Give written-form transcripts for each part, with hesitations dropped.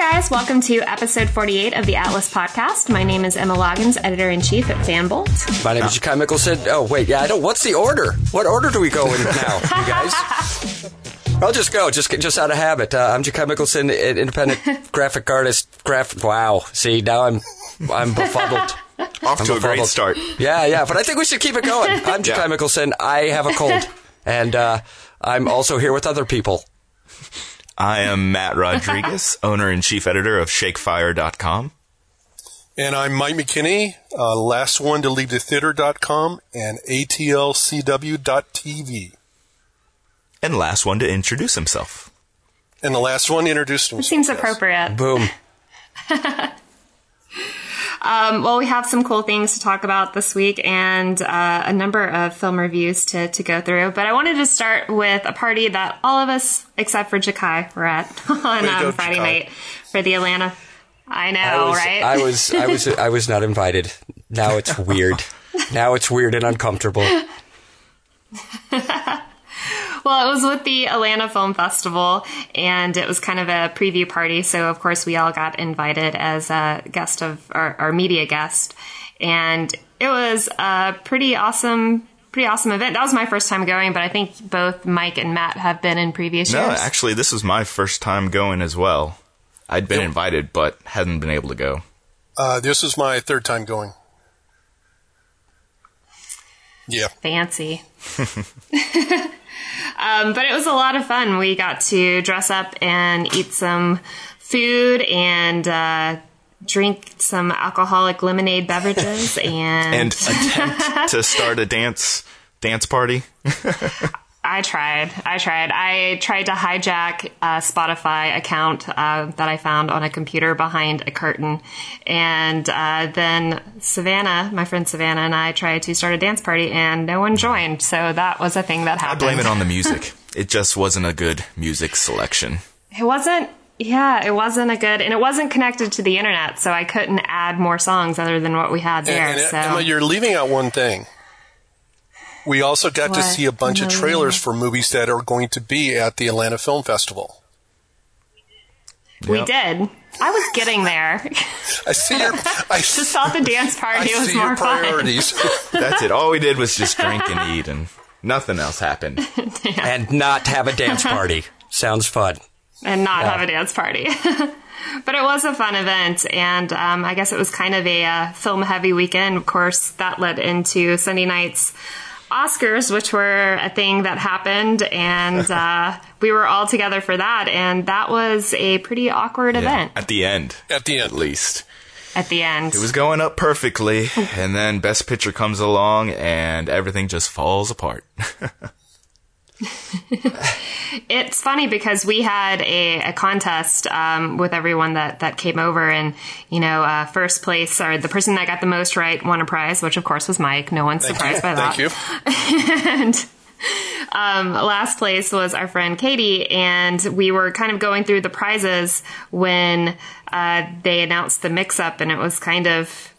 guys, welcome to episode 48 of the Atlas Podcast. My name is Emma Loggins, editor-in-chief at Fanbolt. My name is Jakai Mickelson. Oh, wait, yeah, I don't. What's the order? What order do we go in now, you guys? I'll just go, just out of habit. I'm Jakai Mickelson, independent graphic artist. Wow. See, now I'm befuddled. Off to a great start. Yeah, but I think we should keep it going. I'm Jakai Mickelson. I have a cold, and I'm also here with other people. I am Matt Rodriguez, owner and chief editor of ShakeFire.com. And I'm Mike McKinney, last one to LeadTheTheater.com and ATLCW.TV. And last one to introduce himself. And the last one introduced himself. It seems appropriate. Boom. Well, we have some cool things to talk about this week and a number of film reviews to go through. But I wanted to start with a party that all of us, except for Jakai, were at on Friday night for the Atlanta. I know, right? I was not invited. Now it's weird. Now it's weird and uncomfortable. Well, it was with the Atlanta Film Festival, and it was kind of a preview party. So, of course, we all got invited as a guest of our media guest. And it was a pretty awesome event. That was my first time going, but I think both Mike and Matt have been in previous years. No, actually, this was my first time going as well. I'd been invited, but hadn't been able to go. This is my third time going. Yeah. Fancy. But it was a lot of fun. We got to dress up and eat some food and drink some alcoholic lemonade beverages and attempt to start a dance party. I tried. I tried to hijack a Spotify account that I found on a computer behind a curtain. And then my friend Savannah, and I tried to start a dance party, and no one joined. So that was a thing that happened. I blame it on the music. It just wasn't a good music selection. And it wasn't connected to the internet, so I couldn't add more songs other than what we had there. And Emma, you're leaving out one thing. We also got to see a bunch of trailers for movies that are going to be at the Atlanta Film Festival. We did. I was getting there. I see your. I just thought the dance party was more priorities. Fun. That's it. All we did was just drink and eat, and nothing else happened. And not have a dance party. Sounds fun. And not have a dance party. But it was a fun event, and I guess it was kind of a film-heavy weekend. Of course, that led into Sunday night's Oscars, which were a thing that happened, and we were all together for that, and that was a pretty awkward event. At the end. It was going up perfectly, and then Best Picture comes along, and everything just falls apart. It's funny because we had a contest with everyone that came over, and first place, or the person that got the most right, won a prize, which of course was Mike. No one's surprised by that. Thank you. And last place was our friend Katie, and we were kind of going through the prizes when they announced the mix-up, and it was kind of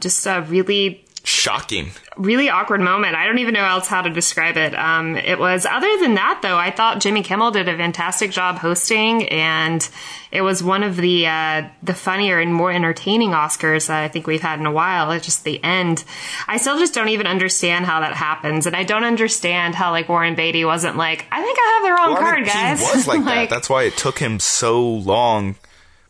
just a really shocking, really awkward moment. I don't even know else how to describe it. It was, other than that, though, I thought Jimmy Kimmel did a fantastic job hosting, and it was one of the funnier and more entertaining Oscars that I think we've had in a while. It's just the end. I still just don't even understand how that happens, and I don't understand how, like, Warren Beatty wasn't like, I think I have the wrong card, guys. He was like that. That's why it took him so long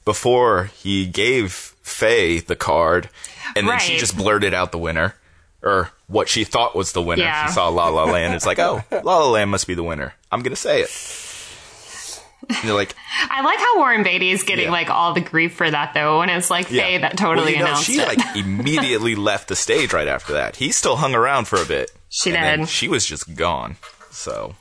before he gave Faye the card, and then she just blurted out the winner, or what she thought was the winner. She saw La La Land. It's like, oh, La La Land must be the winner. I'm gonna say it. And you're like, I like how Warren Beatty is getting like all the grief for that, though, when it's like Faye that totally announced it. She like immediately left the stage right after that. He still hung around for a bit. She did. Then she was just gone. So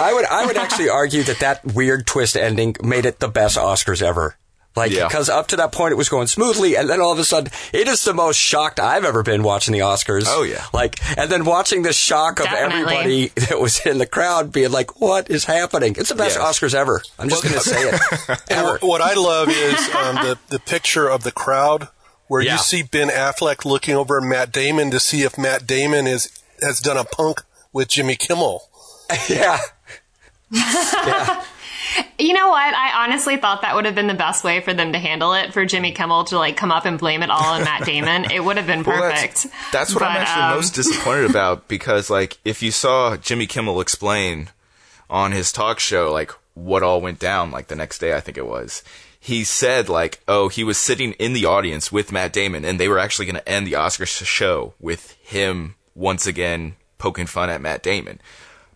I would actually argue that weird twist ending made it the best Oscars ever. Because up to that point, it was going smoothly, and then all of a sudden, it is the most shocked I've ever been watching the Oscars. Oh, yeah. And then watching the shock of everybody that was in the crowd being like, what is happening? It's the best Oscars ever. I'm just going to say it. Ever. What I love is the picture of the crowd where you see Ben Affleck looking over at Matt Damon to see if Matt Damon has done a punk with Jimmy Kimmel. Yeah. You know what? I honestly thought that would have been the best way for them to handle it, for Jimmy Kimmel to like come up and blame it all on Matt Damon. It would have been perfect. Well, that's what I'm actually most disappointed about, because like if you saw Jimmy Kimmel explain on his talk show like what all went down, like the next day I think it was, he said like, oh, he was sitting in the audience with Matt Damon and they were actually going to end the Oscar show with him once again poking fun at Matt Damon.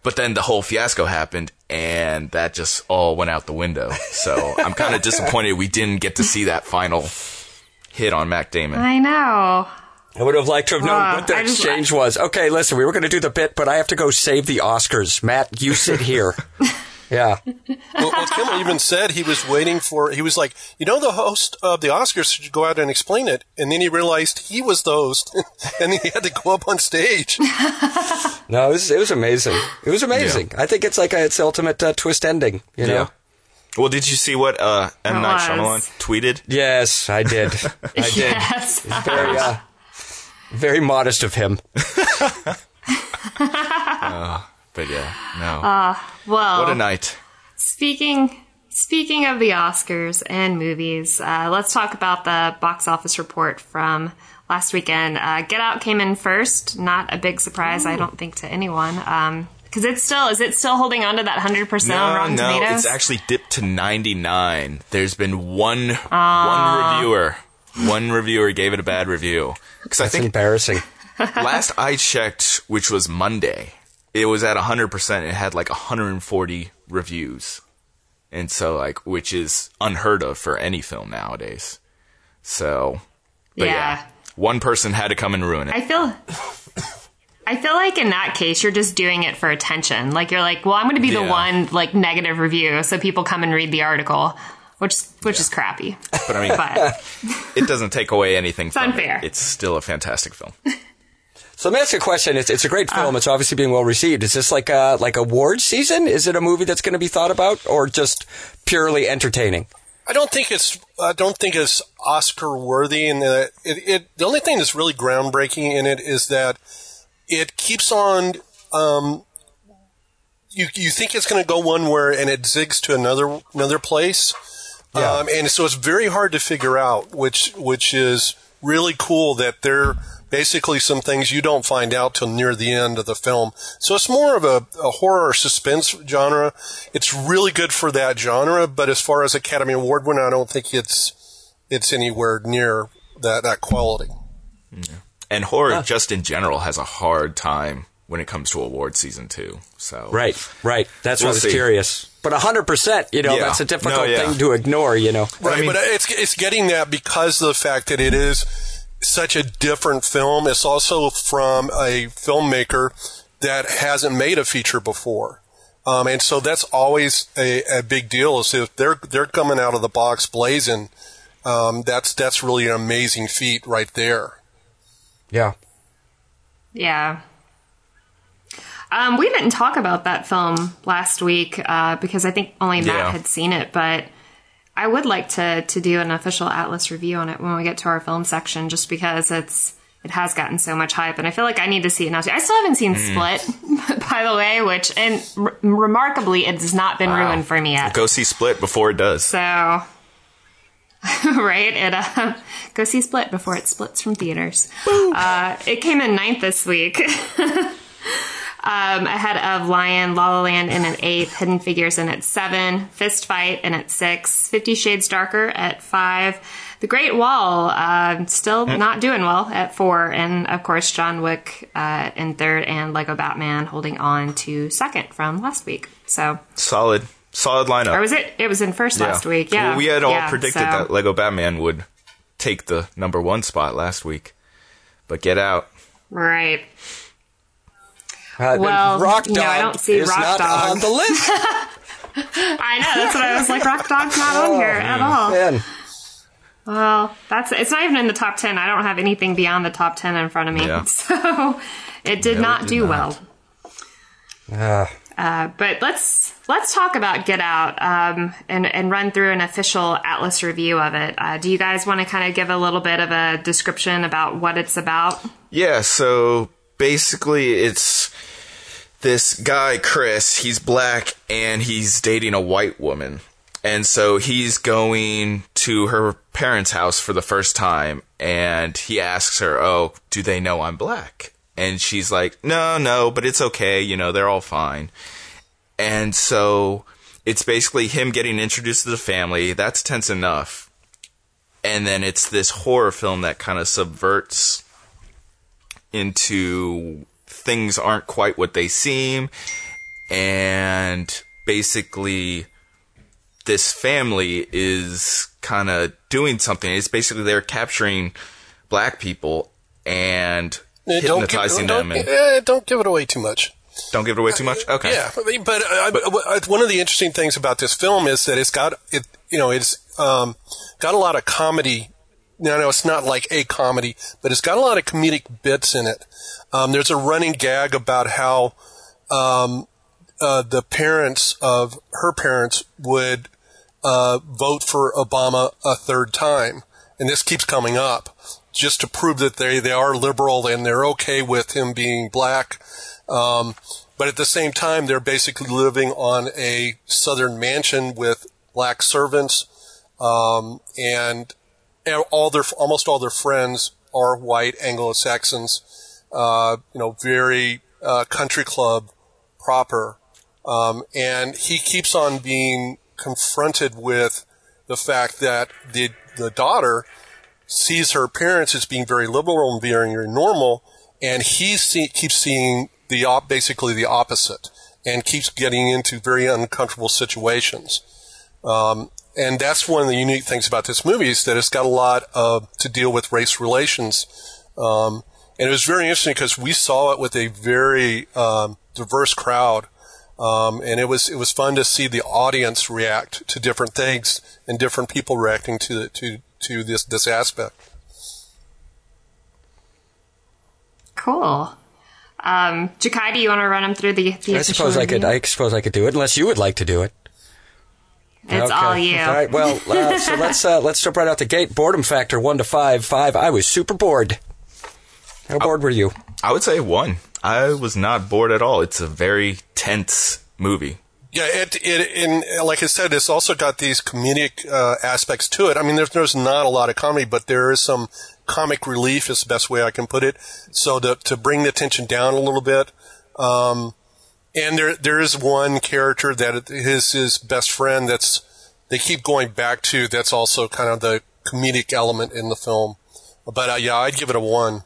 But then the whole fiasco happened, and that just all went out the window. So I'm kind of disappointed we didn't get to see that final hit on Matt Damon. I know. I would have liked to have known what the exchange was. Okay, listen, we were going to do the bit, but I have to go save the Oscars. Matt, you sit here. Yeah. Well, Kimmel even said he was waiting for – he was like, you know, the host of the Oscars should go out and explain it. And then he realized he was the host, and then he had to go up on stage. No, it was amazing. It was amazing. Yeah. I think it's like its ultimate twist ending, you know? Yeah. Well, did you see what M. Night Shyamalan tweeted? Yes, I did. Yes. Very modest of him. But yeah, no. Well, what a night. Speaking of the Oscars and movies, let's talk about the box office report from last weekend. Get Out came in first. Not a big surprise, I don't think, to anyone. Because is it still holding on to that 100% on Rotten Tomatoes? No, it's actually dipped to 99. There's been one reviewer gave it a bad review. Because I think embarrassing. Last I checked, which was Monday, it was at 100%. It had like 140 reviews. And so, like, which is unheard of for any film nowadays. So, but yeah. One person had to come and ruin it. I feel like in that case, you're just doing it for attention. Like, you're like, well, I'm going to be the one, like, negative review so people come and read the article, which is crappy. But I mean, it doesn't take away anything from unfair. It's still a fantastic film. So let me ask you a question. It's a great film. It's obviously being well received. Is this like award season? Is it a movie that's going to be thought about, or just purely entertaining? I don't think it's Oscar worthy. And the only thing that's really groundbreaking in it is that it keeps on. You think it's going to go one way and it zigs to another place, and so it's very hard to figure out. Which is really cool that they're. Basically, some things you don't find out till near the end of the film. So it's more of a horror suspense genre. It's really good for that genre, but as far as Academy Award winner, I don't think it's anywhere near that quality. Yeah. And horror, just in general, has a hard time when it comes to award season too. So right. That's what I was curious. But 100%, you know, that's a difficult thing to ignore. You know, right? I mean, but it's getting that because of the fact that it is. Such a different film. It's also from a filmmaker that hasn't made a feature before. And so that's always a big deal. So if they're coming out of the box blazing, that's really an amazing feat right there. Yeah. Yeah. We didn't talk about that film last week because I think only Matt had seen it, but I would like to do an official Atlas review on it when we get to our film section, just because it has gotten so much hype, and I feel like I need to see it now too. I still haven't seen Split, by the way, which and remarkably, it has not been ruined for me yet. Go see Split before it does. So, right? Go see Split before it splits from theaters. It came in 9th this week. Ahead of Lion, La La Land in at 8th, Hidden Figures in at 7, Fist Fight in at 6, 50 Shades Darker at 5, The Great Wall still not doing well at 4, and of course John Wick in 3rd, and Lego Batman holding on to 2nd from last week. So solid lineup. Or was it? It was in 1st last week. Yeah, well, we had all predicted that Lego Batman would take the number 1 spot last week, but Get Out. Right. Well, Rock Dog I don't see is Rock not Dog. On the list. I know, that's what I was like. Rock Dog's not on here at all. Man. Well, it's not even in the top 10. I don't have anything beyond the top 10 in front of me, so it did not do well. But let's talk about Get Out and run through an official Atlas review of it. Do you guys want to kind of give a little bit of a description about what it's about? Yeah. So basically, it's this guy, Chris, he's black and he's dating a white woman. And so he's going to her parents' house for the first time, and he asks her, oh, do they know I'm black? And she's like, no, but it's okay. You know, they're all fine. And so it's basically him getting introduced to the family. That's tense enough. And then it's this horror film that kind of subverts into things aren't quite what they seem. And basically this family is kind of doing something. It's basically they're capturing black people and hypnotizing them. Don't give it away too much. Don't give it away too much? Okay. Yeah, but one of the interesting things about this film is that it's got got a lot of comedy. No, it's not like a comedy, but it's got a lot of comedic bits in it. There's a running gag about how the parents of her parents would vote for Obama a third time, and this keeps coming up just to prove that they are liberal and they're okay with him being black. But at the same time, they're basically living on a southern mansion with black servants, and almost all their friends are white Anglo-Saxons, very country club proper. And he keeps on being confronted with the fact that the daughter sees her parents as being very liberal and being very normal, and he keeps seeing basically the opposite, and keeps getting into very uncomfortable situations. And that's one of the unique things about this movie, is that it's got a lot to deal with race relations. And it was very interesting because we saw it with a very diverse crowd. And it was fun to see the audience react to different things and different people reacting to this aspect. Cool. Ja'Kai, do you want to run them through the I suppose review? I suppose I could do it, unless you would like to do it. It's okay. All you. All right. Well, so let's jump right out the gate. Boredom factor 1 to 5. 5. I was super bored. How bored were you? I would say 1. I was not bored at all. It's a very tense movie. Yeah, and like I said, it's also got these comedic aspects to it. I mean, there's not a lot of comedy, but there is some comic relief, is the best way I can put it. So to bring the tension down a little bit. And there is one character that is his best friend they keep going back to. That's also kind of the comedic element in the film. But I'd give it a 1.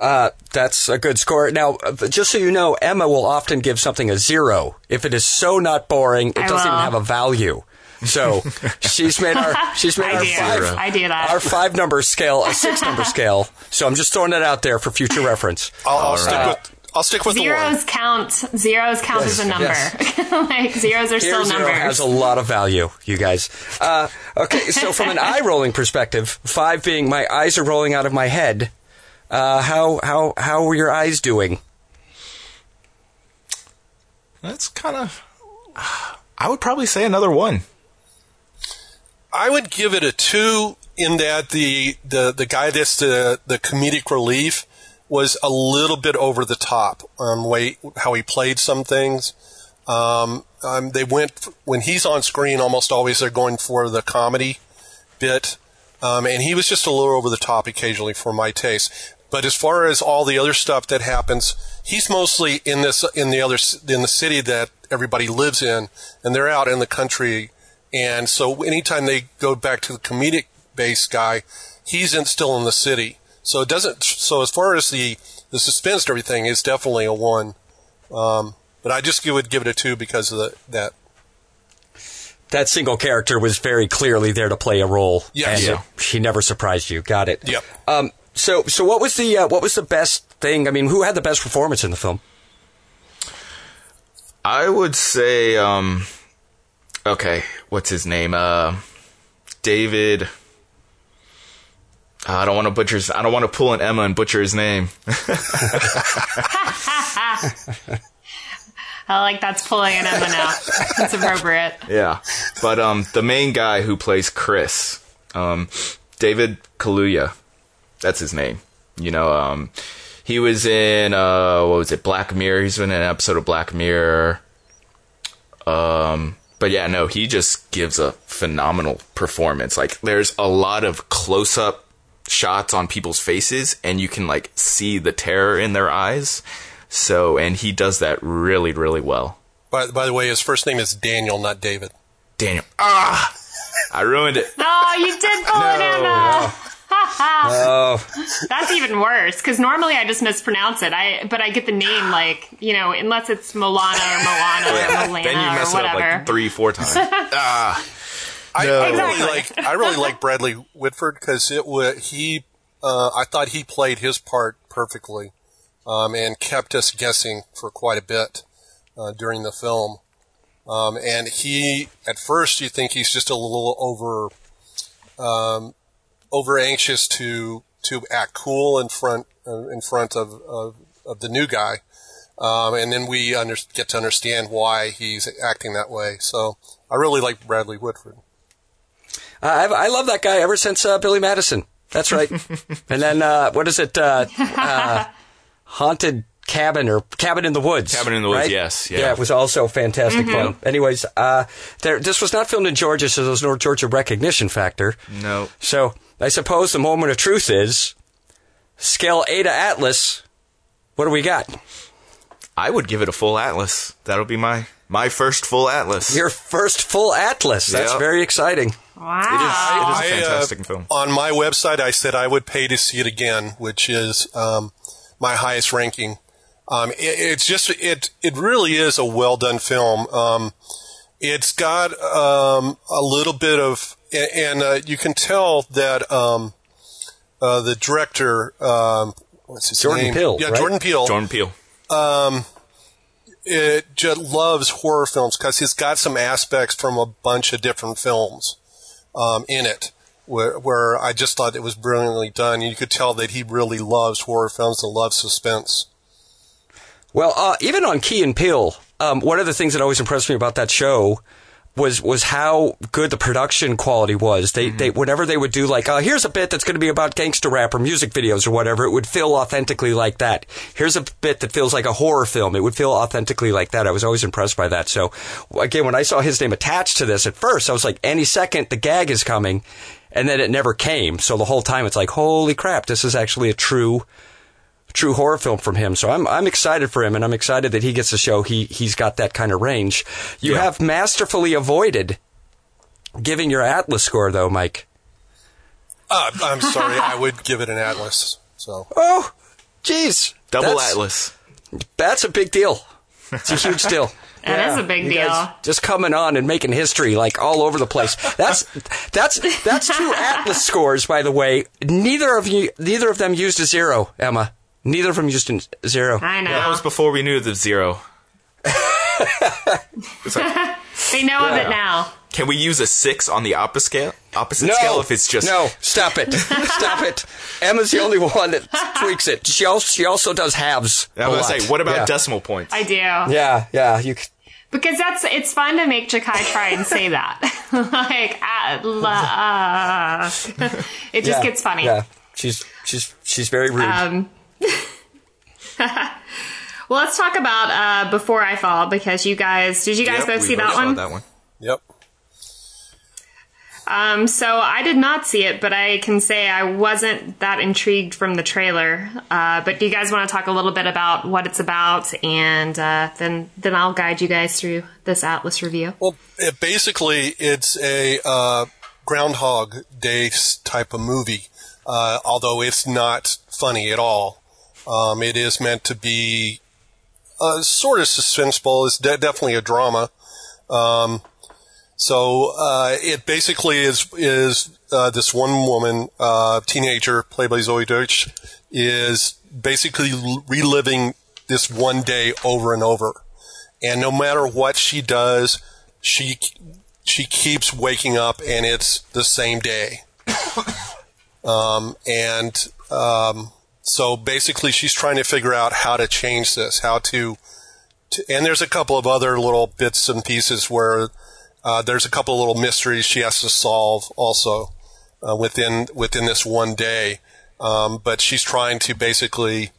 That's a good score. Now, just so you know, Emma will often give something a 0 if it is so not boring it doesn't even have a value. So she's made our 5 number scale a 6 number scale. So I'm just throwing that out there for future reference. I'll stick with zeros. The 1. Zeros count as a number. Yes. Like zeros are still numbers. Zero has a lot of value, you guys. Okay, so from an eye rolling perspective, 5 being my eyes are rolling out of my head. How were your eyes doing? That's kind of. I would probably say another 1. I would give it a 2 in that the guy that's the comedic relief was a little bit over the top on how he played some things. They went when he's on screen almost always they're going for the comedy bit. And he was just a little over the top occasionally for my taste. But as far as all the other stuff that happens, he's mostly in the city that everybody lives in, and they're out in the country. And so anytime they go back to the comedic based guy, he's still in the city. So it doesn't. So as far as the suspense and everything, it's definitely a 1. But I just would give it a 2 because of that. That single character was very clearly there to play a role. Yes. And she never surprised you. Got it. Yep. So what was the best thing? I mean, who had the best performance in the film? I would say, what's his name? David. I don't want to pull an Emma and butcher his name. I like that's pulling an Emma now. That's appropriate. Yeah. But the main guy who plays Chris, David Kaluuya, that's his name. He was in, what was it, Black Mirror. He's been in an episode of Black Mirror. But yeah, no, he just gives a phenomenal performance. Like, there's a lot of close-up shots on people's faces, and you can, like, see the terror in their eyes. So, and he does that really, really well. By the way, his first name is Daniel, not David. Daniel. Ah! I ruined it. Oh, you did pull it, Anna. Oh. That's even worse, because normally I just mispronounce it. But I get the name, like, you know, unless it's Milana or Moana or Milana, then you mess or whatever. It up like 3-4 times. I really like Bradley Whitford, because I thought he played his part perfectly, and kept us guessing for quite a bit during the film. And he, at first, you think he's just a little over anxious to act cool in front of the new guy, and then we get to understand why he's acting that way. So I really like Bradley Whitford. I love that guy ever since Billy Madison. That's right. And then what is it? Haunted Cabin or Cabin in the Woods. Cabin in the Woods, right? Yes. Yeah. Yeah, it was also fantastic film. Anyways, this was not filmed in Georgia, so there was no Georgia recognition factor. No. So I suppose the moment of truth is, scale A to Atlas, what do we got? I would give it a full Atlas. That'll be my first full Atlas. Your first full Atlas. That's very exciting. Wow. It is a fantastic film. On my website, I said I would pay to see it again, which is my highest ranking. It really is a well-done film. It's got a little bit of... And you can tell that the director... what's his name? Jordan Peele. Yeah, right? Jordan Peele. It just loves horror films because he's got some aspects from a bunch of different films in it where I just thought it was brilliantly done. And you could tell that he really loves horror films and loves suspense. Well, even on Key and Peele, one of the things that always impressed me about that show was how good the production quality was. They whenever they would do like, here's a bit that's going to be about gangster rap or music videos or whatever, it would feel authentically like that. Here's a bit that feels like a horror film. It would feel authentically like that. I was always impressed by that. So, again, when I saw his name attached to this at first, I was like, any second, the gag is coming. And then it never came. So the whole time it's like, holy crap, this is actually a true horror film from him. So I'm excited for him, and I'm excited that he gets to show he's got that kind of range. You have masterfully avoided giving your Atlas score, though, Mike. I'm sorry. I would give it an Atlas. So. Oh, geez. Double Atlas. That's a big deal. It's a huge deal. That is a big deal. Just coming on and making history like all over the place. That's two Atlas scores, by the way. Neither of them used a zero, Emma. Neither of them used a zero. I know. Well, that was before we knew the zero. They know of it now. Can we use a 6 on the opposite scale if it's just... No, stop it. Stop it. Emma's the only one that tweaks it. She also does halves. I was going to say, what about decimal points? I do. Yeah. Because it's fun to make Jakai try and say that. It just gets funny. Yeah. She's very rude. Well, let's talk about Before I Fall, because you guys... Did you guys both see that one? Yep, we both saw that one. Yep. So I did not see it, but I can say I wasn't that intrigued from the trailer. But do you guys want to talk a little bit about what it's about? And then I'll guide you guys through this Atlas review. Well, basically, it's a Groundhog Day type of movie, although it's not funny at all. It is meant to be sort of suspenseful. It's definitely a drama. So it basically is this one woman, teenager, played by Zoe Deutsch, is basically reliving this one day over and over. And no matter what she does, she keeps waking up and it's the same day. So basically she's trying to figure out how to change this, and there's a couple of other little bits and pieces where... there's a couple of little mysteries she has to solve also within this one day. But she's trying to basically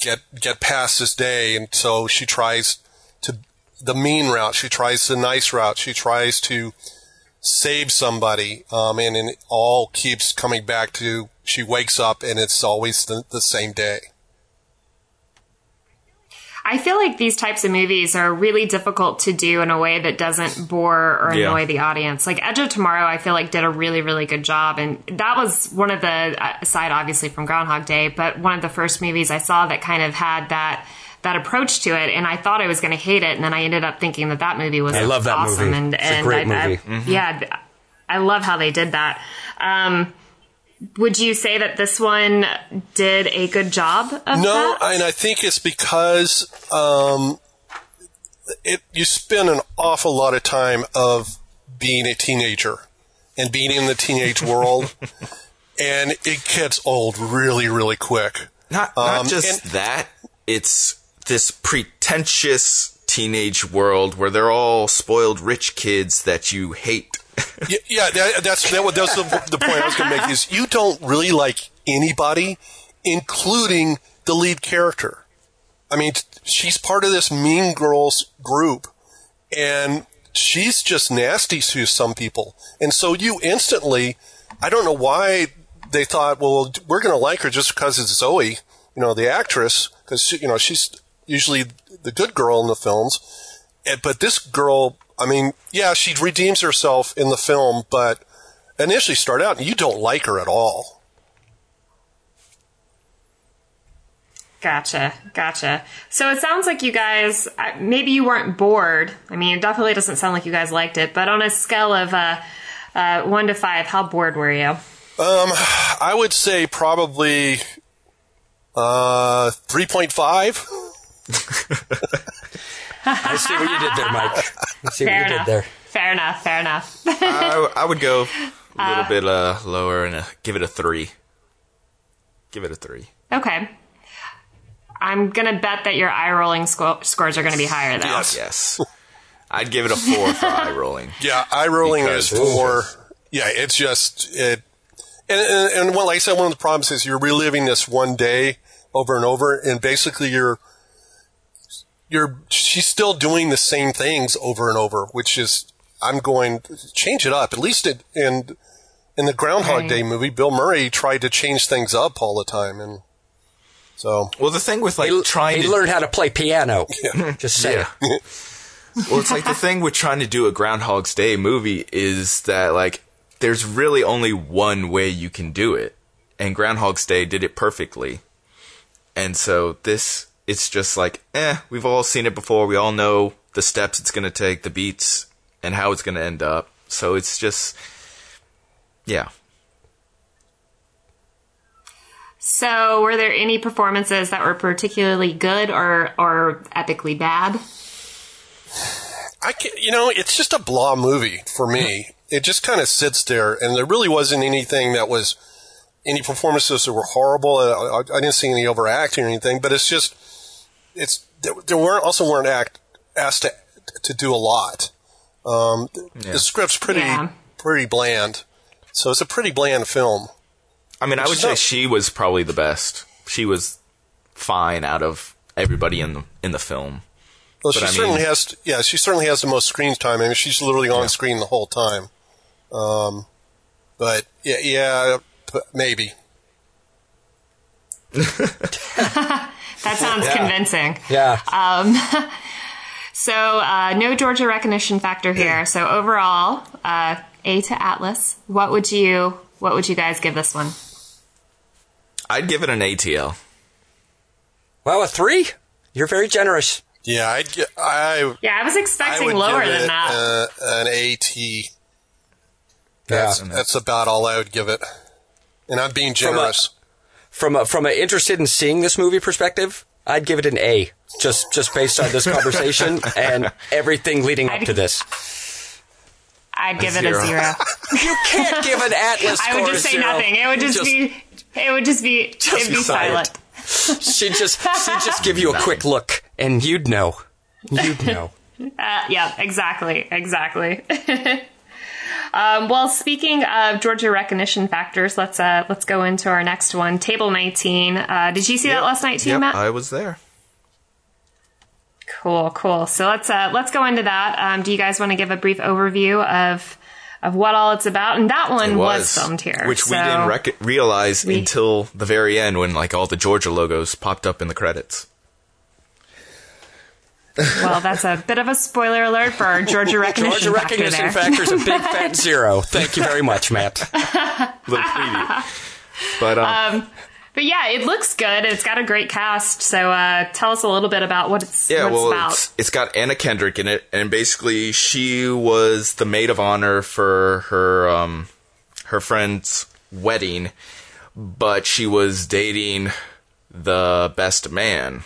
get past this day. And so she tries to the mean route. She tries the nice route. She tries to save somebody. And it all keeps coming back to she wakes up and it's always the same day. I feel like these types of movies are really difficult to do in a way that doesn't bore or annoy the audience. Like Edge of Tomorrow, I feel like did a really, really good job. And that was one of the, aside obviously from Groundhog Day, but one of the first movies I saw that kind of had that approach to it. And I thought I was going to hate it. And then I ended up thinking that movie was awesome. I love that movie. And it's a great movie. Yeah, I love how they did that. Would you say that this one did a good job of that? No, and I think it's because you spend an awful lot of time of being a teenager and being in the teenage world, and it gets old really, really quick. Not just that. It's this pretentious teenage world where they're all spoiled rich kids that you hate. Yeah, that's the point I was going to make is you don't really like anybody, including the lead character. I mean, she's part of this mean girls group, and she's just nasty to some people. And so you instantly, I don't know why they thought, well, we're going to like her just because it's Zoe, the actress, because she's usually the good girl in the films. But this girl... I mean, yeah, she redeems herself in the film, but initially start out and you don't like her at all. Gotcha. So it sounds like you guys, maybe you weren't bored. I mean, it definitely doesn't sound like you guys liked it, but on a scale of 1 to 5, how bored were you? I would say probably 3.5. I see what you did there, Mike. I see what you did there. Fair enough. I would go a little bit lower and give it a 3. Okay. I'm going to bet that your eye-rolling scores are going to be higher, though. Yes. I'd give it a 4 for eye-rolling. Yeah, eye-rolling is 4. Yeah, it's just... And like I said, one of the problems is you're reliving this one day over and over, and basically she's still doing the same things over and over, which is, I'm going change it up. At least in the Groundhog Day movie, Bill Murray tried to change things up all the time, and so. Well, the thing with he learned how to play piano. Yeah. Just say it. Well, it's like the thing with trying to do a Groundhog Day movie is that there's really only one way you can do it, and Groundhog Day did it perfectly, and so this. It's just we've all seen it before. We all know the steps it's going to take, the beats, and how it's going to end up. So it's just, yeah. So were there any performances that were particularly good or epically bad? It's just a blah movie for me. It just kind of sits there, and there really wasn't anything that was any performances that were horrible. I didn't see any overacting or anything, but it's just... They weren't asked to do a lot. The script's pretty bland, so it's a pretty bland film. I mean, I would say she was probably the best. She was fine out of everybody in the film. Well, she certainly has the most screen time. I mean, she's literally on screen the whole time. But yeah, maybe. That sounds convincing. Yeah. So no Georgia recognition factor here. Yeah. So overall, A to Atlas. What would you guys give this one? I'd give it an ATL. Well, a 3? You're very generous. Yeah, I was expecting lower than that. An AT. That's about all I would give it. And I'm being generous. From an interested in seeing this movie perspective, I'd give it an A, just based on this conversation and everything leading up to this. I'd give it a 0. You can't give an Atlas score. I would just say 0. Nothing. It would just be silent. She'd just give you a quick look, and you'd know. You'd know. Yeah, exactly. Well, speaking of Georgia recognition factors, let's go into our next one. Table 19. Did you see that last night too, Matt? I was there. Cool. So let's go into that. Do you guys want to give a brief overview of what all it's about? And that one was filmed here, which we didn't realize until the very end when like all the Georgia logos popped up in the credits. Well, that's a bit of a spoiler alert for our Georgia recognition. Georgia recognition factor is a big fat zero. Thank you very much, Matt. Little preview, but yeah, it looks good. It's got a great cast. So tell us a little bit about what it's about. It's got Anna Kendrick in it, and basically she was the maid of honor for her friend's wedding, but she was dating the best man,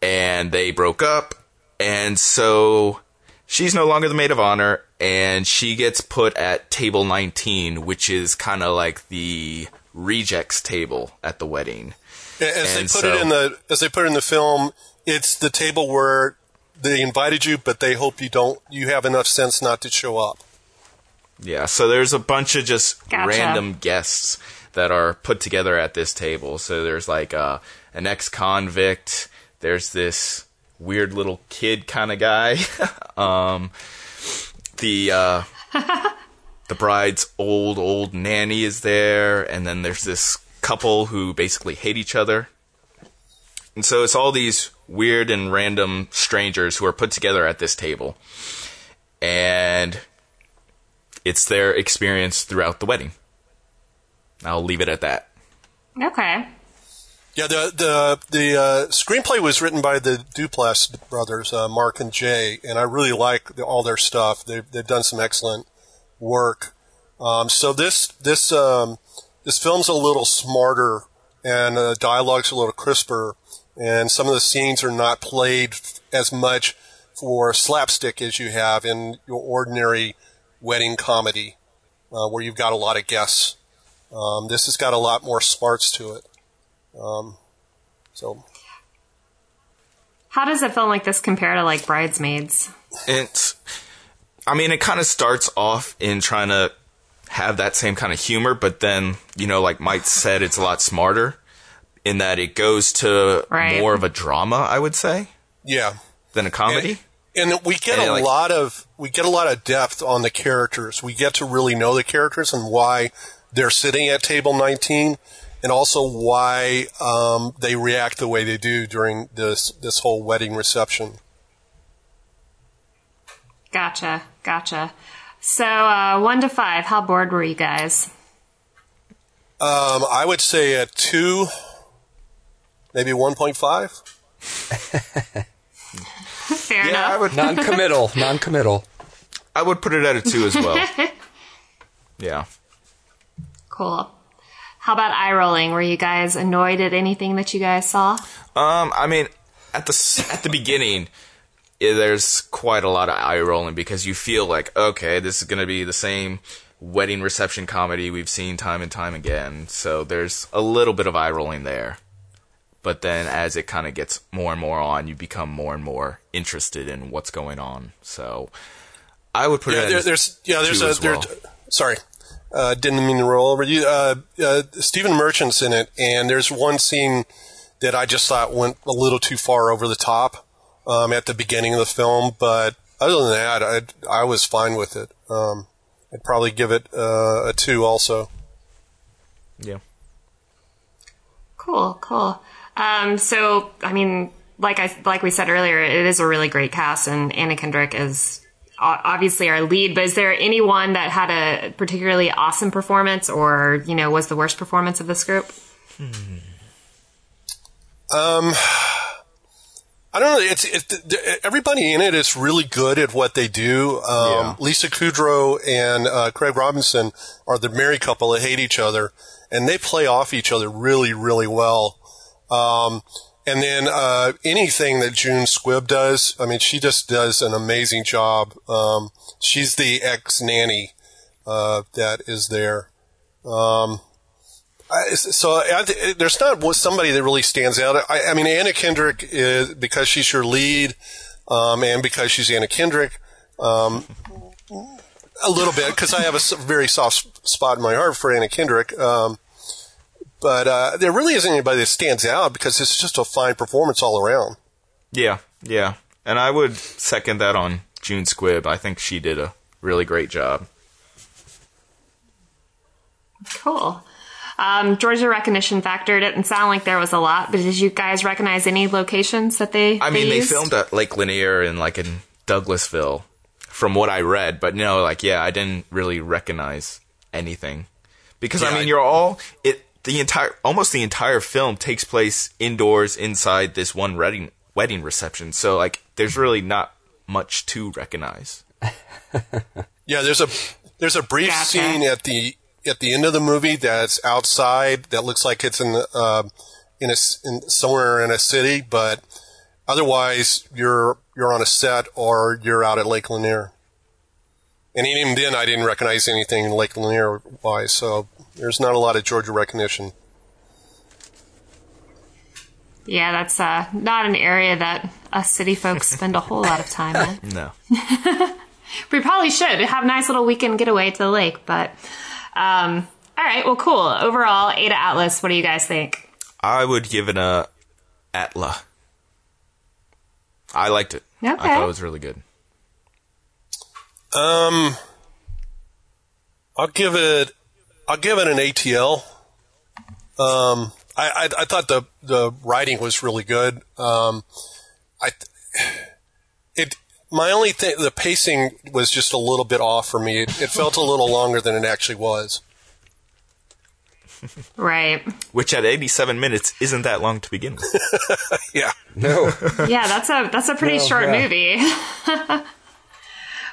and they broke up. And so she's no longer the maid of honor, and she gets put at Table 19, which is kind of like the rejects table at the wedding. As they put it in the film, it's the table where they invited you, but they hope you have enough sense not to show up. Yeah, so there's a bunch of just random guests that are put together at this table. So there's like an ex-convict. There's this weird little kid kind of guy. The bride's old nanny is there, and then there's this couple who basically hate each other. And so it's all these weird and random strangers who are put together at this table. And it's their experience throughout the wedding. I'll leave it at that. Okay. Yeah, the screenplay was written by the Duplass brothers, Mark and Jay, and I really like all their stuff. They've done some excellent work. So this film's a little smarter, and dialogue's a little crisper, and some of the scenes are not played as much for slapstick as you have in your ordinary wedding comedy, where you've got a lot of guests. This has got a lot more smarts to it. So how does a film like this compare to like Bridesmaids? It kind of starts off in trying to have that same kind of humor, but then, like Mike said, it's a lot smarter in that it goes to more of a drama, I would say. Yeah. Than a comedy. And we get a lot of depth on the characters. We get to really know the characters and why they're sitting at Table 19. And also why they react the way they do during this whole wedding reception. Gotcha. So 1 to 5, how bored were you guys? I would say a 2, maybe 1.5. Fair enough. Non-committal. I would put it at a 2 as well. Yeah. Cool. How about eye rolling? Were you guys annoyed at anything that you guys saw? At the beginning, there's quite a lot of eye rolling because you feel like, okay, this is going to be the same wedding reception comedy we've seen time and time again. So there's a little bit of eye rolling there. But then as it kind of gets more and more on, you become more and more interested in what's going on. So I would put Sorry. Didn't mean to roll over you. Stephen Merchant's in it, and there's one scene that I just thought went a little too far over the top at the beginning of the film. But other than that, I was fine with it. I'd probably give it a 2 also. Yeah. Cool. So, like we said earlier, it is a really great cast, and Anna Kendrick is obviously our lead, but is there anyone that had a particularly awesome performance or, was the worst performance of this group? I don't know. Everybody in it is really good at what they do. Lisa Kudrow and Craig Robinson are the married couple that hate each other, and they play off each other really, really well. And then anything that June Squibb does, she just does an amazing job. She's the ex-nanny that is there. There's not somebody that really stands out. Anna Kendrick is, because she's your lead, and because she's Anna Kendrick, A little bit, because I have a very soft spot in my heart for Anna Kendrick. But there really isn't anybody that stands out because it's just a fine performance all around. Yeah, yeah. And I would second that on June Squibb. I think she did a really great job. Cool. Georgia recognition factor. It didn't sound like there was a lot, but did you guys recognize any locations that they used? I mean, they filmed at Lake Lanier and like in Douglasville, from what I read. But no, like, yeah, I didn't really recognize anything because the entire film takes place indoors inside this one wedding reception. So like, there's really not much to recognize. Yeah, there's a brief scene at the end of the movie that's outside that looks like it's in somewhere in a city, but otherwise you're on a set or you're out at Lake Lanier. And even then, I didn't recognize anything Lake Lanier wise, so there's not a lot of Georgia recognition. Yeah, that's not an area that us city folks spend a whole lot of time in. No. We probably should have a nice little weekend getaway to the lake, but all right, well, cool. Overall, A to Atlas, what do you guys think? I would give it a Atla. I liked it. Okay. I thought it was really good. I'll give it an ATL. I thought the writing was really good. My only thing, the pacing was just a little bit off for me. It felt a little longer than it actually was. Right. Which at 87 minutes isn't that long to begin with. Yeah. No. Yeah, that's a pretty short movie.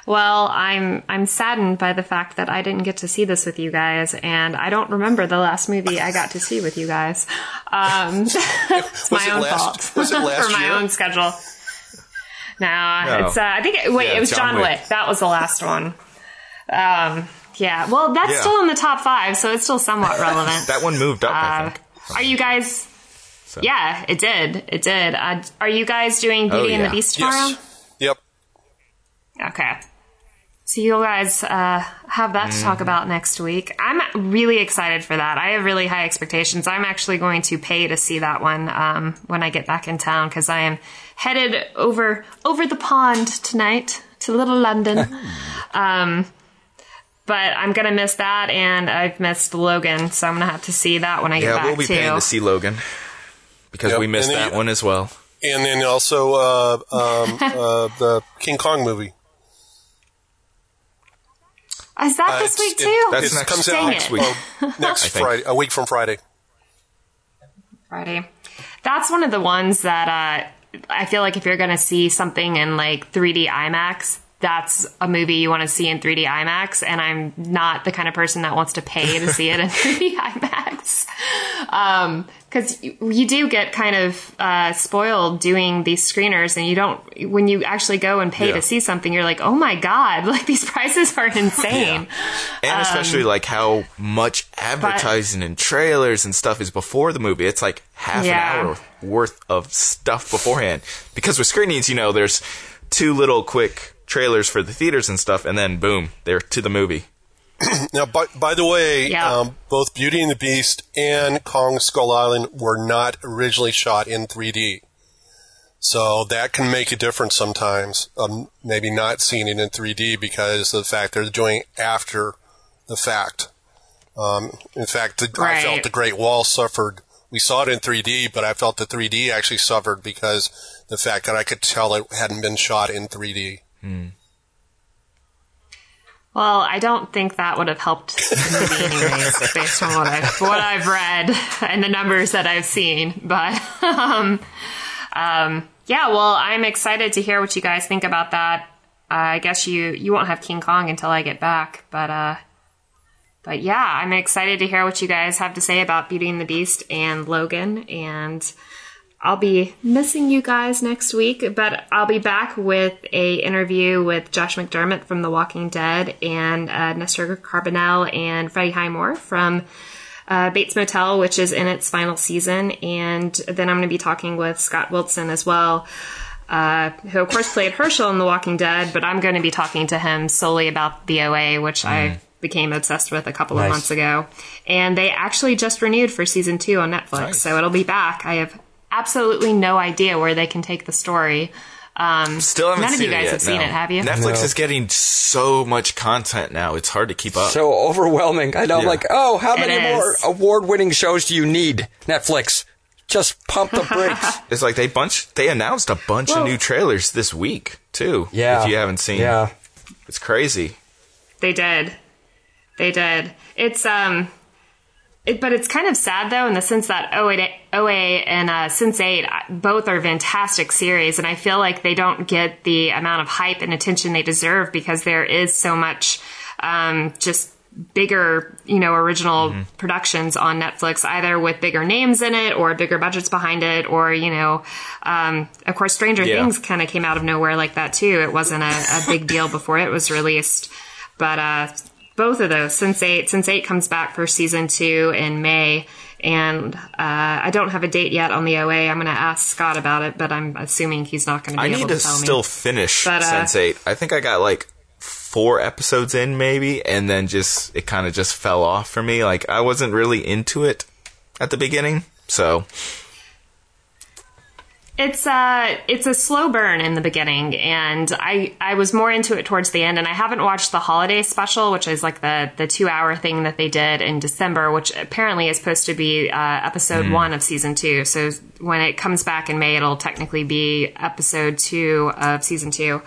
Well, I'm saddened by the fact that I didn't get to see this with you guys, and I don't remember the last movie I got to see with you guys. It's my own fault. Was it last for my year? Own schedule. No. It's it was John Wick. That was the last one. Yeah. Well, that's still in the top 5, so it's still somewhat relevant. That one moved up, I think. Are you guys? So. Yeah, it did. It did. Are you guys doing Beauty and the Beast tomorrow? Yes. Yep. Okay. So you guys have that to talk about next week. I'm really excited for that. I have really high expectations. I'm actually going to pay to see that one when I get back in town because I am headed over the pond tonight to Little London. But I'm going to miss that, and I've missed Logan, so I'm going to have to see that when I get back, we'll be paying to see Logan because we missed that one as well. And then also the King Kong movie. Is that this week too? It comes out next week. Next Friday, a week from Friday. Friday. That's one of the ones that I feel like if you're going to see something in like 3D IMAX, that's a movie you want to see in 3D IMAX. And I'm not the kind of person that wants to pay to see it in 3D IMAX. Because you do get kind of spoiled doing these screeners, and you don't. When you actually go and pay to see something, you're like, "Oh my god! Like these prices are insane." Yeah. And especially like how much advertising and trailers and stuff is before the movie. It's like half an hour worth of stuff beforehand. Because with screenings, you know, there's 2 little quick trailers for the theaters and stuff, and then boom, they're to the movie. Now, by the way, both Beauty and the Beast and Kong Skull Island were not originally shot in 3D. So that can make a difference sometimes, maybe not seeing it in 3D because of the fact they're doing after the fact. In fact, I felt The Great Wall suffered. We saw it in 3D, but I felt the 3D actually suffered because the fact that I could tell it hadn't been shot in 3D. Well, I don't think that would have helped the movie anyways, based on what I've read and the numbers that I've seen. But, well, I'm excited to hear what you guys think about that. I guess you won't have King Kong until I get back. But yeah, I'm excited to hear what you guys have to say about Beauty and the Beast and Logan. And I'll be missing you guys next week, but I'll be back with a interview with Josh McDermott from The Walking Dead and Nestor Carbonell and Freddie Highmore from Bates Motel, which is in its final season. And then I'm going to be talking with Scott Wilson as well who, of course, played Herschel in The Walking Dead, but I'm going to be talking to him solely about The OA, which I became obsessed with a couple of months ago. And they actually just renewed for season 2 on Netflix, so it'll be back. I have absolutely no idea where they can take the story. Still haven't seen it yet. None of you guys have seen it, have you? Netflix is getting so much content now. It's hard to keep up. So overwhelming. I know. Yeah. I'm like, oh, how many more award-winning shows do you need, Netflix? Just pump the brakes. It's like they announced a bunch of new trailers this week, too. Yeah. If you haven't seen it. It's crazy. They did. It's, but it's kind of sad, though, in the sense that OA and Sense8 both are fantastic series, and I feel like they don't get the amount of hype and attention they deserve because there is so much just bigger, original productions on Netflix, either with bigger names in it or bigger budgets behind it, or, of course, Stranger Things kind of came out of nowhere like that, too. It wasn't a big deal before it was released, but... both of those, Sense8 comes back for season 2 in May, and I don't have a date yet on the OA. I'm going to ask Scott about it, but I'm assuming he's not going to be able to tell me. I need to still finish Sense8. I think I got like 4 episodes in, maybe, and then it kind of just fell off for me. Like I wasn't really into it at the beginning, so. It's a slow burn in the beginning, and I was more into it towards the end, and I haven't watched the holiday special, which is like the 2-hour thing that they did in December, which apparently is supposed to be episode 1 of season 2. So when it comes back in May, it'll technically be episode 2 of season 2.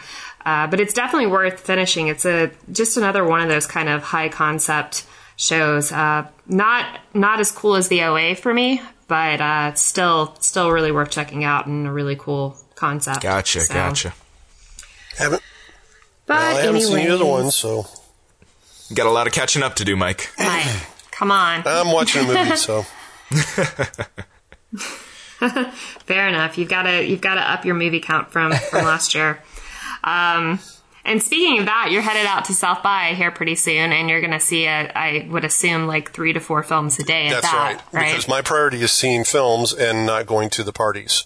But it's definitely worth finishing. It's just another one of those kind of high concept shows. Not as cool as the OA for me. But it's still really worth checking out and a really cool concept. Gotcha. I haven't seen the other one, so. You got a lot of catching up to do, Mike, come on. I'm watching a movie, so. Fair enough. You've got to up your movie count from last year. And speaking of that, you're headed out to South by here pretty soon, and you're going to see, I would assume, like 3 to 4 films a day. That's right. Because my priority is seeing films and not going to the parties.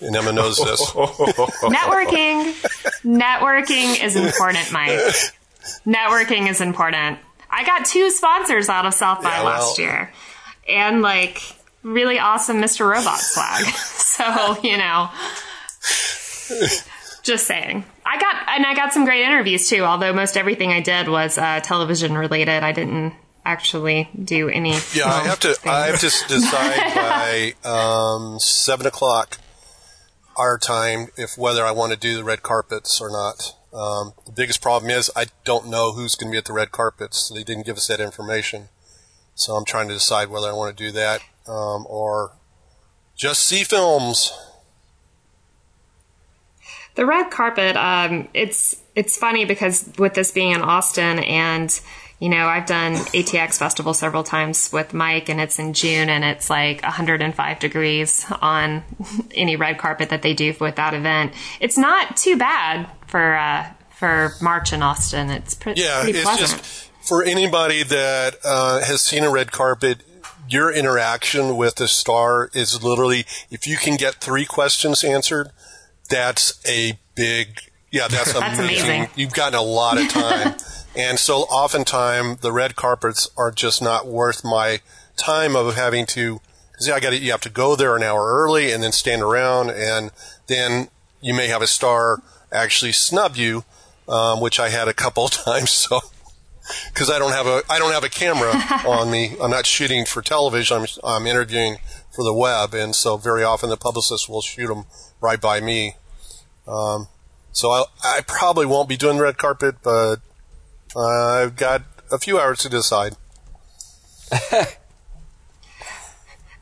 And Emma knows this. Networking is important, Mike. Networking is important. I got 2 sponsors out of South by last year. And, like, really awesome Mr. Robot swag. So, just saying. I got some great interviews, too, although most everything I did was television-related. I didn't actually do any... Yeah, I have to decide by 7 o'clock our time if whether I want to do the red carpets or not. The biggest problem is I don't know who's going to be at the red carpets. So they didn't give us that information. So I'm trying to decide whether I want to do that or just see films. The red carpet, it's funny because with this being in Austin and, I've done ATX Festival several times with Mike, and it's in June, and it's like 105 degrees on any red carpet that they do with that event. It's not too bad for March in Austin. It's pretty pleasant. Yeah, it's just for anybody that has seen a red carpet, your interaction with the star is literally, if you can get 3 questions answered, that's a big, that's amazing. You've gotten a lot of time. And so oftentimes the red carpets are just not worth my time of having to, because you have to go there an hour early and then stand around, and then you may have a star actually snub you, which I had a couple of times. So, because I don't have a camera on me. I'm not shooting for television. I'm interviewing for the web, and so very often the publicist will shoot them right by me. So I probably won't be doing the red carpet, but I've got a few hours to decide.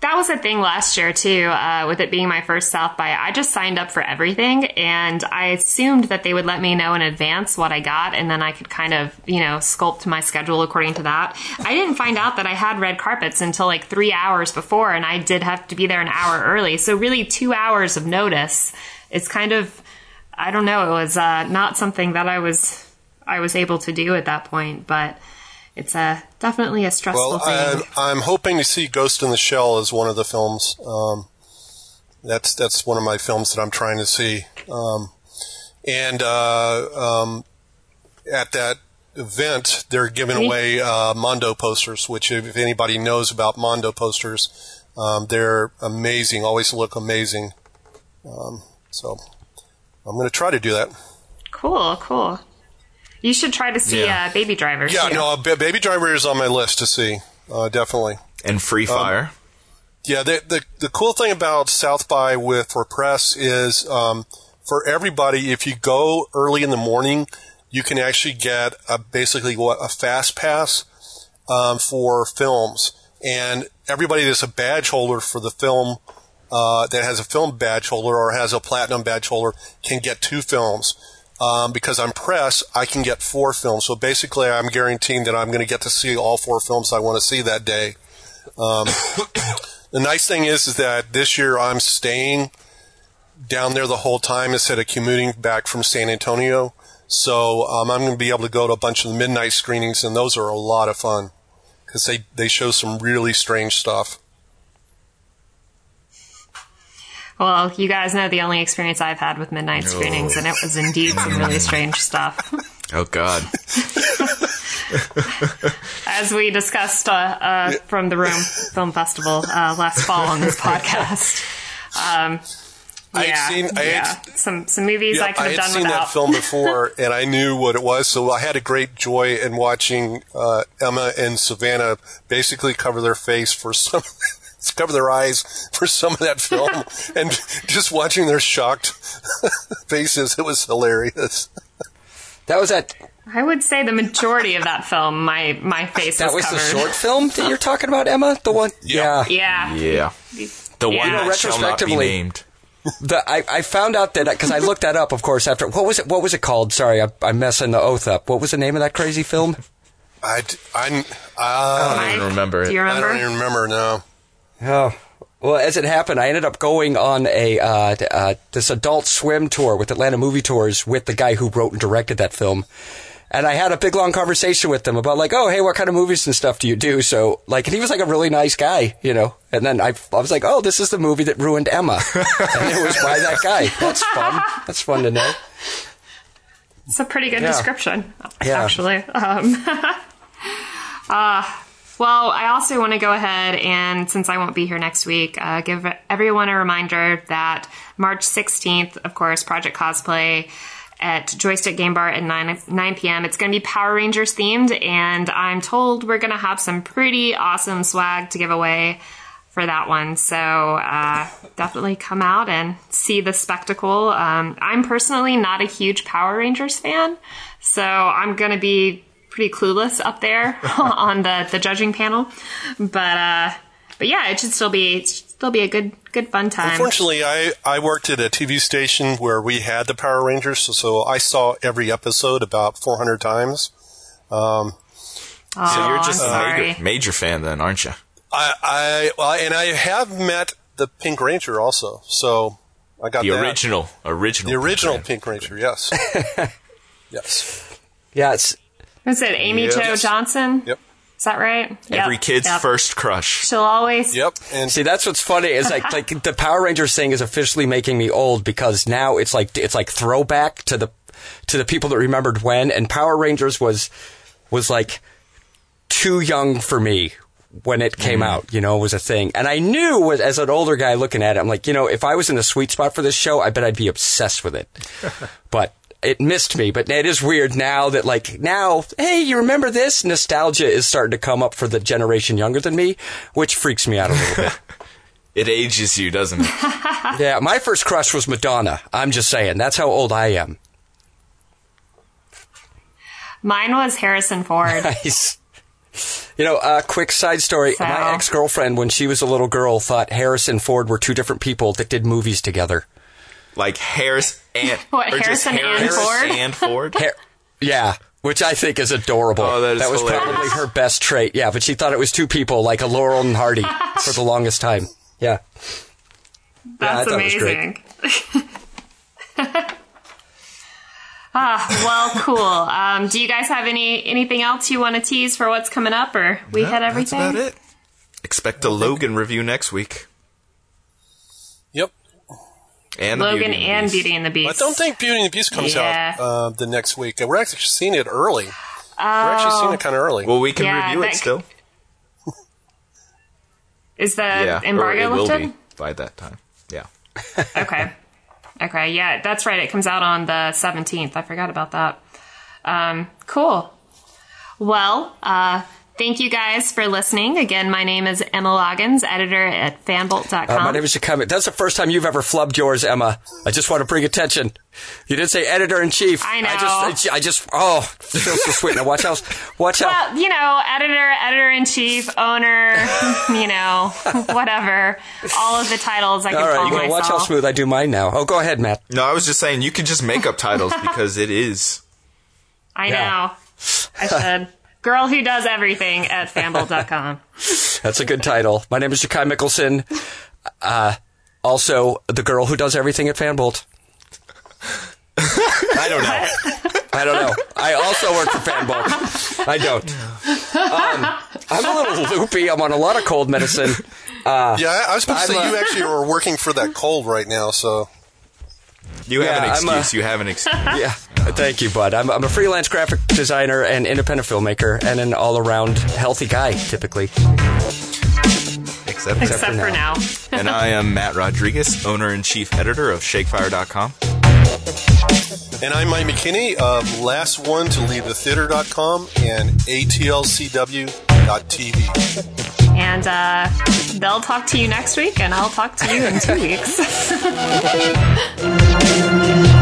That was a thing last year, too, with it being my first South By. I just signed up for everything, and I assumed that they would let me know in advance what I got, and then I could kind of, sculpt my schedule according to that. I didn't find out that I had red carpets until like 3 hours before, and I did have to be there an hour early. So really 2 hours of notice. It's kind of, I don't know, it was not something that I was able to do at that point, but... It's definitely a stressful thing. Well, I'm hoping to see Ghost in the Shell as one of the films. That's one of my films that I'm trying to see. At that event, they're giving away Mondo posters, which if anybody knows about Mondo posters, they're amazing, always look amazing. So I'm going to try to do that. Cool. You should try to see Baby Driver. Yeah, too. Baby Driver is on my list to see, definitely. And Free Fire. The cool thing about South by with Repress is for everybody, if you go early in the morning, you can actually get a fast pass for films. And everybody that's a badge holder for the film that has a film badge holder or has a platinum badge holder can get 2 films. Because I'm press, I can get 4 films. So basically, I'm guaranteed that I'm going to get to see all 4 films I want to see that day. The nice thing is that this year I'm staying down there the whole time instead of commuting back from San Antonio. So I'm going to be able to go to a bunch of the midnight screenings, and those are a lot of fun because they show some really strange stuff. Well, you guys know the only experience I've had with midnight screenings, and it was indeed some really strange stuff. Oh, God. As we discussed from the Rome Film Festival last fall on this podcast. Some movies I could have done without. I had seen that film before, and I knew what it was, so I had a great joy in watching Emma and Savannah basically cover their eyes for some of that film, and just watching their shocked faces, it was hilarious. That was at... I would say the majority of that film, my face was covered. That was the short film that you're talking about, Emma? The one? Yeah. The one that shall not be named. I found out that, because I looked that up, of course, after... What was it called? Sorry, I'm messing the oath up. What was the name of that crazy film? I don't even remember it. Do you remember? I don't even remember, no. Oh, well, as it happened, I ended up going on a this Adult Swim tour with Atlanta Movie Tours with the guy who wrote and directed that film. And I had a big, long conversation with him about, like, oh, hey, what kind of movies and stuff do you do? So, like, and he was, like, a really nice guy, you know. And then I was like, oh, this is the movie that ruined Emma. And it was by that guy. That's fun. That's fun to know. It's a pretty good description, actually. Well, I also want to go ahead and, since I won't be here next week, give everyone a reminder that March 16th, of course, Project Cosplay at Joystick Game Bar at 9 p.m. It's going to be Power Rangers themed, and I'm told we're going to have some pretty awesome swag to give away for that one. So definitely come out and see the spectacle. I'm personally not a huge Power Rangers fan, so I'm going to be pretty clueless up there on the judging panel, but yeah, it should still be a good fun time. Unfortunately, I worked at a TV station where we had the Power Rangers, so I saw every episode about 400 times. So you're just a major fan, then, aren't you? I have met the Pink Ranger also, so I got the original Pink Ranger. Yes. Yes. Is it Amy Jo Johnson? Yep. Is that right? Every kid's first crush. She'll always... Yep. And see, that's what's funny is like the Power Rangers thing is officially making me old, because now it's like throwback to the people that remembered when, and Power Rangers was like too young for me when it came out, was a thing. And I knew, as an older guy looking at it, I'm like, if I was in the sweet spot for this show, I bet I'd be obsessed with it. But... it missed me, but it is weird now that, like, hey, you remember this? Nostalgia is starting to come up for the generation younger than me, which freaks me out a little bit. It ages you, doesn't it? Yeah, my first crush was Madonna. I'm just saying. That's how old I am. Mine was Harrison Ford. Nice. Quick side story. So. My ex-girlfriend, when she was a little girl, thought Harrison Ford were 2 different people that did movies together. Like Harrison and Ford? Which I think is adorable. Oh, that was hilarious. Probably her best trait. Yeah, but she thought it was 2 people, like a Laurel and Hardy, for the longest time. Yeah. That's amazing. Cool. Do you guys have anything else you want to tease for what's coming up, or we had everything? That's about it. Expect a Logan review next week. Yep. And Logan and Beauty and the Beast. I don't think Beauty and the Beast comes out the next week. We're actually seeing it early. Oh. We're actually seeing it kind of early. Well, we can review it still. Is the embargo lifted? It will be by that time. Yeah. Okay. Yeah, that's right. It comes out on the 17th. I forgot about that. Cool. Well, thank you guys for listening. Again, my name is Emma Loggins, editor at Fanbolt.com. My name is Jacob. That's the first time you've ever flubbed yours, Emma. I just want to bring attention. You didn't say editor-in-chief. I know. I just oh, it feels so sweet. Now watch out. Well, editor-in-chief, owner, whatever. All of the titles I can call myself. All right, you're going to watch how smooth I do mine now. Oh, go ahead, Matt. No, I was just saying, you can just make up titles because it is. I know. I should. Girl Who Does Everything at Fanbolt.com. That's a good title. My name is Ja'Kai Mickelson. Also, the girl who does everything at Fanbolt. I don't know. I also work for Fanbolt. I don't. I'm a little loopy. I'm on a lot of cold medicine. I was supposed to say you actually are working for that cold right now, so... You have an excuse. Yeah. Thank you, bud. I'm a freelance graphic designer and independent filmmaker and an all-around healthy guy, typically. Except for now. And I am Matt Rodriguez, owner-in-chief editor of ShakeFire.com. And I'm Mike McKinney of Last One to LeadTheTheater.com and ATLCW.TV. And they'll talk to you next week, and I'll talk to you in 2 weeks.